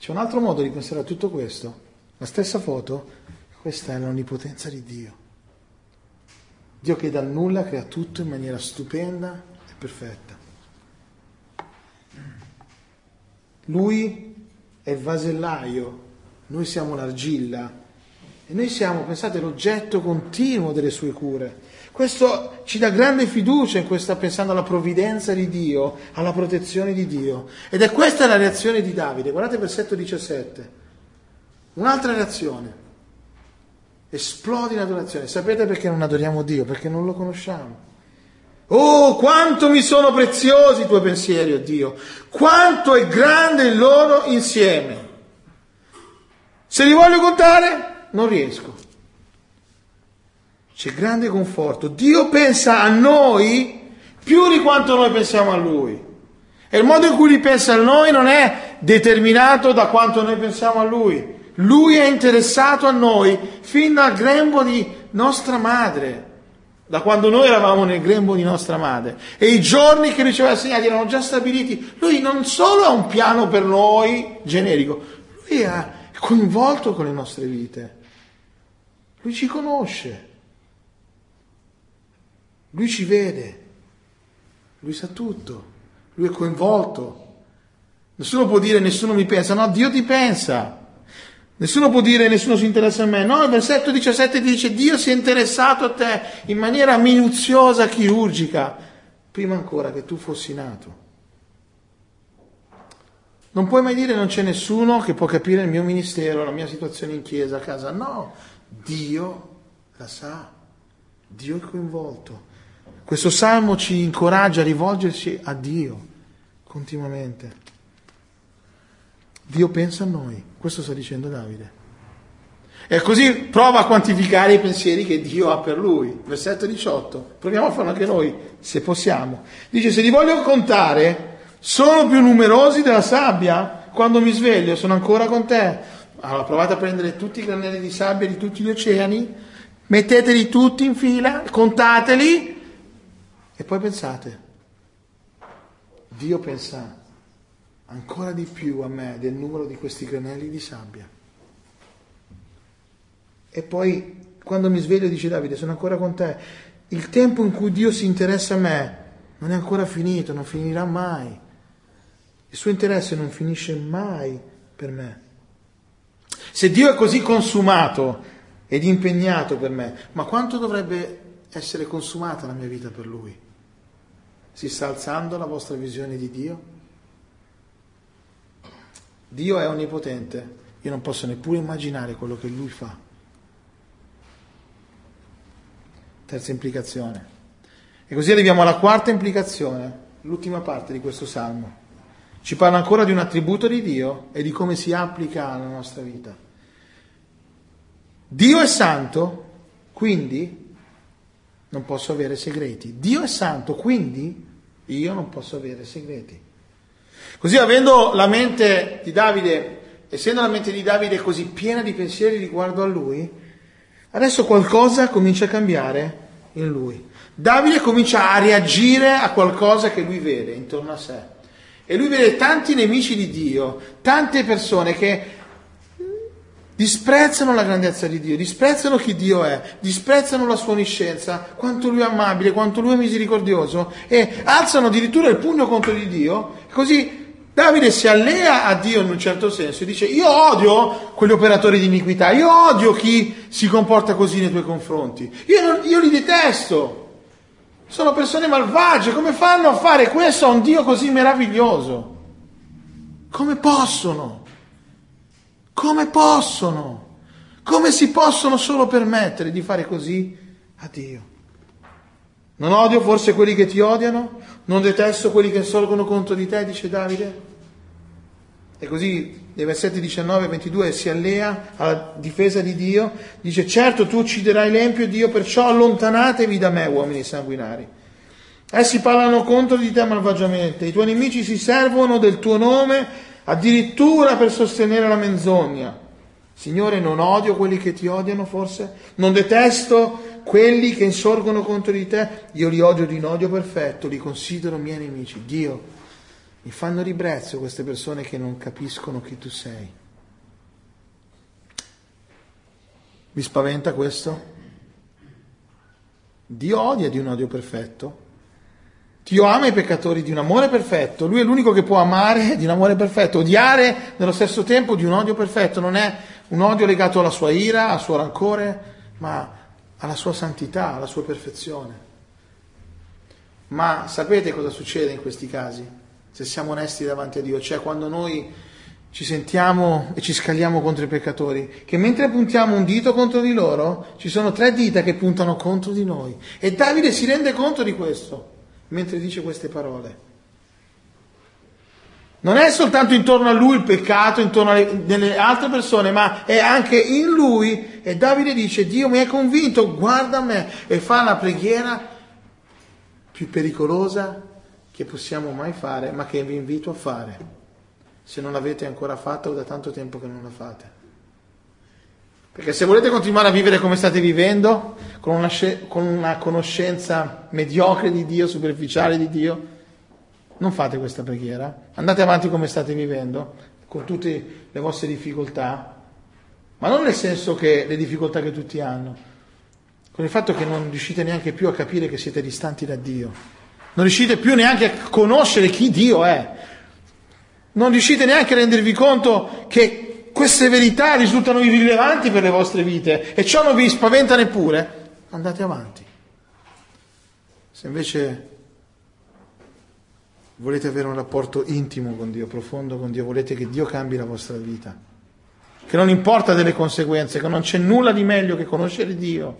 C'è un altro modo di considerare tutto questo, la stessa foto. Questa è l'onnipotenza di Dio. Dio che dal nulla crea tutto in maniera stupenda e perfetta. Lui è il vasellaio, noi siamo l'argilla e noi siamo, pensate, l'oggetto continuo delle sue cure. Questo ci dà grande fiducia in questa, pensando alla provvidenza di Dio, alla protezione di Dio. Ed è questa la reazione di Davide. Guardate versetto 17. Un'altra reazione. Esplode in adorazione. Sapete perché non adoriamo Dio? Perché non lo conosciamo. Oh, quanto mi sono preziosi i tuoi pensieri, oh Dio. Quanto è grande il loro insieme. Se li voglio contare, non riesco. C'è grande conforto. Dio pensa a noi più di quanto noi pensiamo a Lui. E il modo in cui Lui pensa a noi non è determinato da quanto noi pensiamo a Lui. Lui è interessato a noi fin dal grembo di nostra madre, da quando noi eravamo nel grembo di nostra madre. E i giorni che Lui ci aveva assegnati erano già stabiliti. Lui non solo ha un piano per noi generico, Lui è coinvolto con le nostre vite. Lui ci conosce. Lui ci vede, Lui sa tutto, Lui è coinvolto. Nessuno può dire nessuno mi pensa, no, Dio ti pensa. Nessuno può dire nessuno si interessa a me, no, il versetto 17 ti dice Dio si è interessato a te in maniera minuziosa, chirurgica, prima ancora che tu fossi nato. Non puoi mai dire non c'è nessuno che può capire il mio ministero, la mia situazione in chiesa, a casa, no, Dio la sa. Dio è coinvolto. Questo Salmo ci incoraggia a rivolgersi a Dio continuamente. Dio pensa a noi, questo sta dicendo Davide. E così prova a quantificare i pensieri che Dio ha per lui. Versetto 18, proviamo a farlo anche noi, se possiamo. Dice, se li voglio contare, sono più numerosi della sabbia. Quando mi sveglio, sono ancora con te. Allora provate a prendere tutti i granelli di sabbia di tutti gli oceani, metteteli tutti in fila, contateli, e poi pensate. Dio pensa ancora di più a me del numero di questi granelli di sabbia. E poi, quando mi sveglio, dice Davide, sono ancora con te. Il tempo in cui Dio si interessa a me non è ancora finito, non finirà mai. Il suo interesse non finisce mai per me. Se Dio è così consumato ed impegnato per me, ma quanto dovrebbe essere consumata la mia vita per Lui? Si sta alzando la vostra visione di Dio? Dio è onnipotente. Io non posso neppure immaginare quello che Lui fa. Terza implicazione. E così arriviamo alla quarta implicazione, l'ultima parte di questo Salmo. Ci parla ancora di un attributo di Dio e di come si applica alla nostra vita. Dio è santo, quindi non posso avere segreti. Dio è santo, quindi io non posso avere segreti. Così, essendo la mente di Davide così piena di pensieri riguardo a lui, adesso qualcosa comincia a cambiare in lui. Davide comincia a reagire a qualcosa che lui vede intorno a sé. E lui vede tanti nemici di Dio, tante persone che disprezzano la grandezza di Dio, disprezzano chi Dio è, disprezzano la sua onniscienza, quanto lui è amabile, quanto lui è misericordioso, e alzano addirittura il pugno contro di Dio. Così Davide si allea a Dio in un certo senso e dice: io odio quegli operatori di iniquità, io odio chi si comporta così nei tuoi confronti, io li detesto, sono persone malvagie, come fanno a fare questo a un Dio così meraviglioso? Come possono? Come si possono solo permettere di fare così a Dio? Non odio forse quelli che ti odiano? Non detesto quelli che insorgono contro di te, dice Davide? E così, nei versetti 19 e 22, si allea alla difesa di Dio, dice: certo, tu ucciderai l'empio, Dio, perciò allontanatevi da me, uomini sanguinari. Essi parlano contro di te malvagiamente, i tuoi nemici si servono del tuo nome, addirittura per sostenere la menzogna. Signore, non odio quelli che ti odiano forse? Non detesto quelli che insorgono contro di te? Io li odio di un odio perfetto, li considero miei nemici. Dio, mi fanno ribrezzo queste persone che non capiscono chi tu sei. Vi spaventa questo? Dio odia di un odio perfetto. Dio ama i peccatori di un amore perfetto. Lui è l'unico che può amare di un amore perfetto, odiare nello stesso tempo di un odio perfetto. Non è un odio legato alla sua ira, al suo rancore, ma alla sua santità, alla sua perfezione. Ma sapete cosa succede in questi casi? Se siamo onesti davanti a Dio, cioè quando noi ci sentiamo e ci scagliamo contro i peccatori, che mentre puntiamo un dito contro di loro, ci sono 3 dita che puntano contro di noi. E Davide si rende conto di questo mentre dice queste parole. Non è soltanto intorno a lui il peccato, intorno alle altre persone, ma è anche in lui. E Davide dice: Dio mi è convinto, guarda me. E fa la preghiera più pericolosa che possiamo mai fare, ma che vi invito a fare, se non l'avete ancora fatta o da tanto tempo che non la fate. Perché se volete continuare a vivere come state vivendo, con una conoscenza mediocre di Dio, superficiale di Dio, non fate questa preghiera, andate avanti come state vivendo, con tutte le vostre difficoltà, ma non nel senso che le difficoltà che tutti hanno, con il fatto che non riuscite neanche più a capire che siete distanti da Dio, non riuscite più neanche a conoscere chi Dio è, non riuscite neanche a rendervi conto che queste verità risultano irrilevanti per le vostre vite, e ciò non vi spaventa neppure, andate avanti. Se invece volete avere un rapporto intimo con Dio, profondo con Dio, volete che Dio cambi la vostra vita, che non importa delle conseguenze, che non c'è nulla di meglio che conoscere Dio,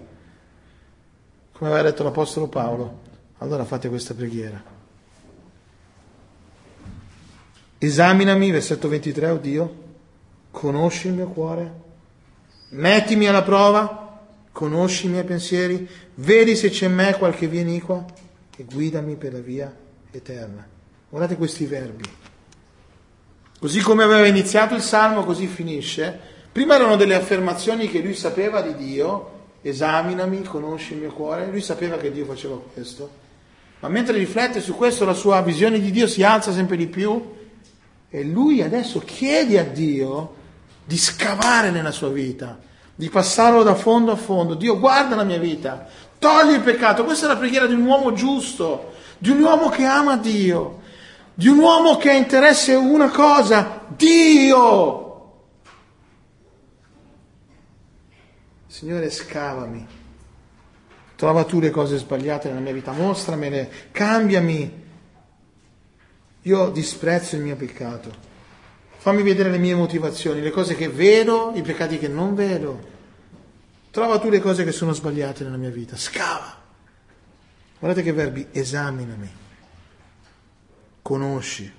come aveva detto l'Apostolo Paolo. Allora fate questa preghiera. Esaminami, versetto 23, o Dio, conosci il mio cuore, mettimi alla prova, conosci i miei pensieri, vedi se c'è in me qualche via iniqua e guidami per la via eterna. Guardate questi verbi. Così come aveva iniziato il Salmo, così finisce. Prima erano delle affermazioni che lui sapeva di Dio. Esaminami, conosci il mio cuore. Lui sapeva che Dio faceva questo. Ma mentre riflette su questo, la sua visione di Dio si alza sempre di più e lui adesso chiede a Dio di scavare nella sua vita, di passarlo da fondo a fondo. Dio, guarda la mia vita, togli il peccato. Questa è la preghiera di un uomo giusto, di un uomo che ama Dio, di un uomo che ha interesse una cosa, Dio. Signore, scavami, trova tu le cose sbagliate nella mia vita, mostramele, cambiami. Io disprezzo il mio peccato, fammi vedere le mie motivazioni, le cose che vedo, i peccati che non vedo. Trova tu le cose che sono sbagliate nella mia vita, scava. Guardate che verbi, esaminami, conosci,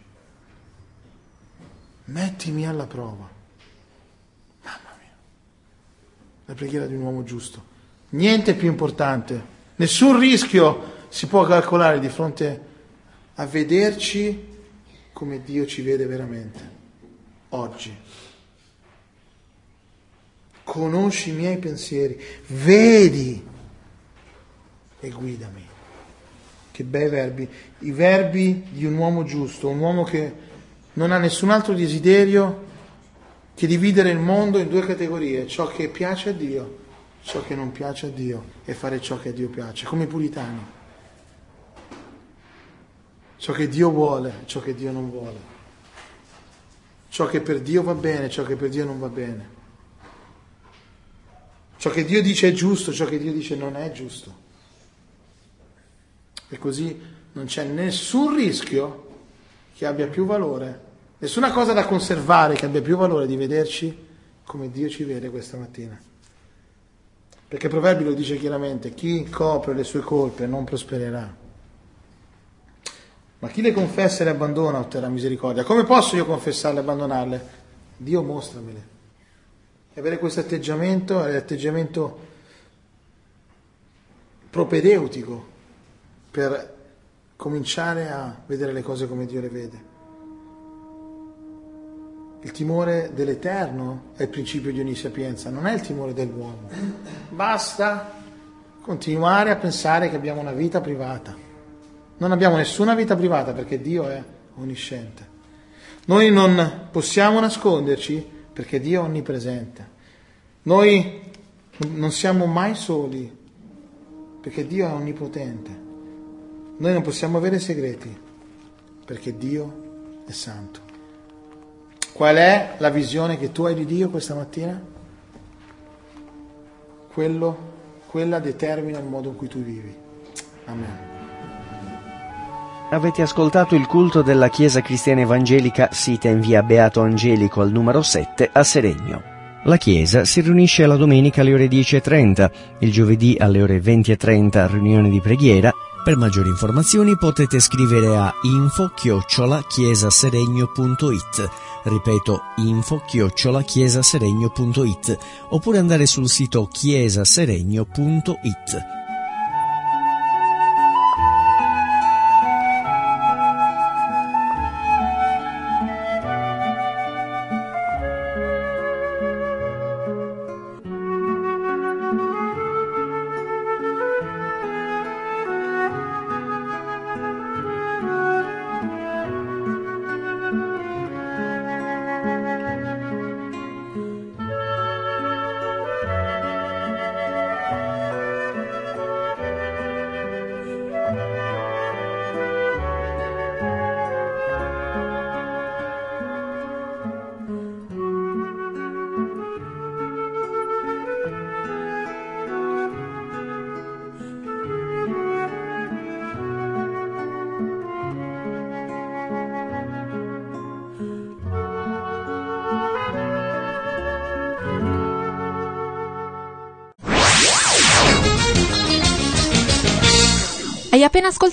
mettimi alla prova. La preghiera di un uomo giusto. Niente è più importante, nessun rischio si può calcolare di fronte a vederci come Dio ci vede veramente oggi. Conosci i miei pensieri, vedi e guidami. Che bei verbi, i verbi di un uomo giusto, un uomo che non ha nessun altro desiderio che dividere il mondo in due categorie, ciò che piace a Dio, ciò che non piace a Dio, e fare ciò che a Dio piace, come i puritani. Ciò che Dio vuole, ciò che Dio non vuole. Ciò che per Dio va bene, ciò che per Dio non va bene. Ciò che Dio dice è giusto, ciò che Dio dice non è giusto. E così non c'è nessun rischio che abbia più valore, nessuna cosa da conservare che abbia più valore di vederci come Dio ci vede questa mattina. Perché Proverbi lo dice chiaramente, chi copre le sue colpe non prospererà, ma chi le confessa e le abbandona otterrà misericordia. Come posso io confessarle e abbandonarle? Dio, mostramele. E avere questo atteggiamento è l'atteggiamento propedeutico per cominciare a vedere le cose come Dio le vede. Il timore dell'Eterno è il principio di ogni sapienza, non è il timore dell'uomo. Basta continuare a pensare che abbiamo una vita privata. Non abbiamo nessuna vita privata perché Dio è onnisciente. Noi non possiamo nasconderci perché Dio è onnipresente. Noi non siamo mai soli perché Dio è onnipotente. Noi non possiamo avere segreti perché Dio è santo. Qual è la visione che tu hai di Dio questa mattina? Quella determina il modo in cui tu vivi. Amen. Avete ascoltato il culto della Chiesa Cristiana Evangelica, sita in via Beato Angelico al numero 7 a Seregno. La Chiesa si riunisce la domenica alle ore 10:30, il giovedì alle ore 20:30 riunione di preghiera. Per maggiori informazioni potete scrivere a info@chiesaseregno.it, ripeto info@chiesaseregno.it, oppure andare sul sito chiesaseregno.it. appena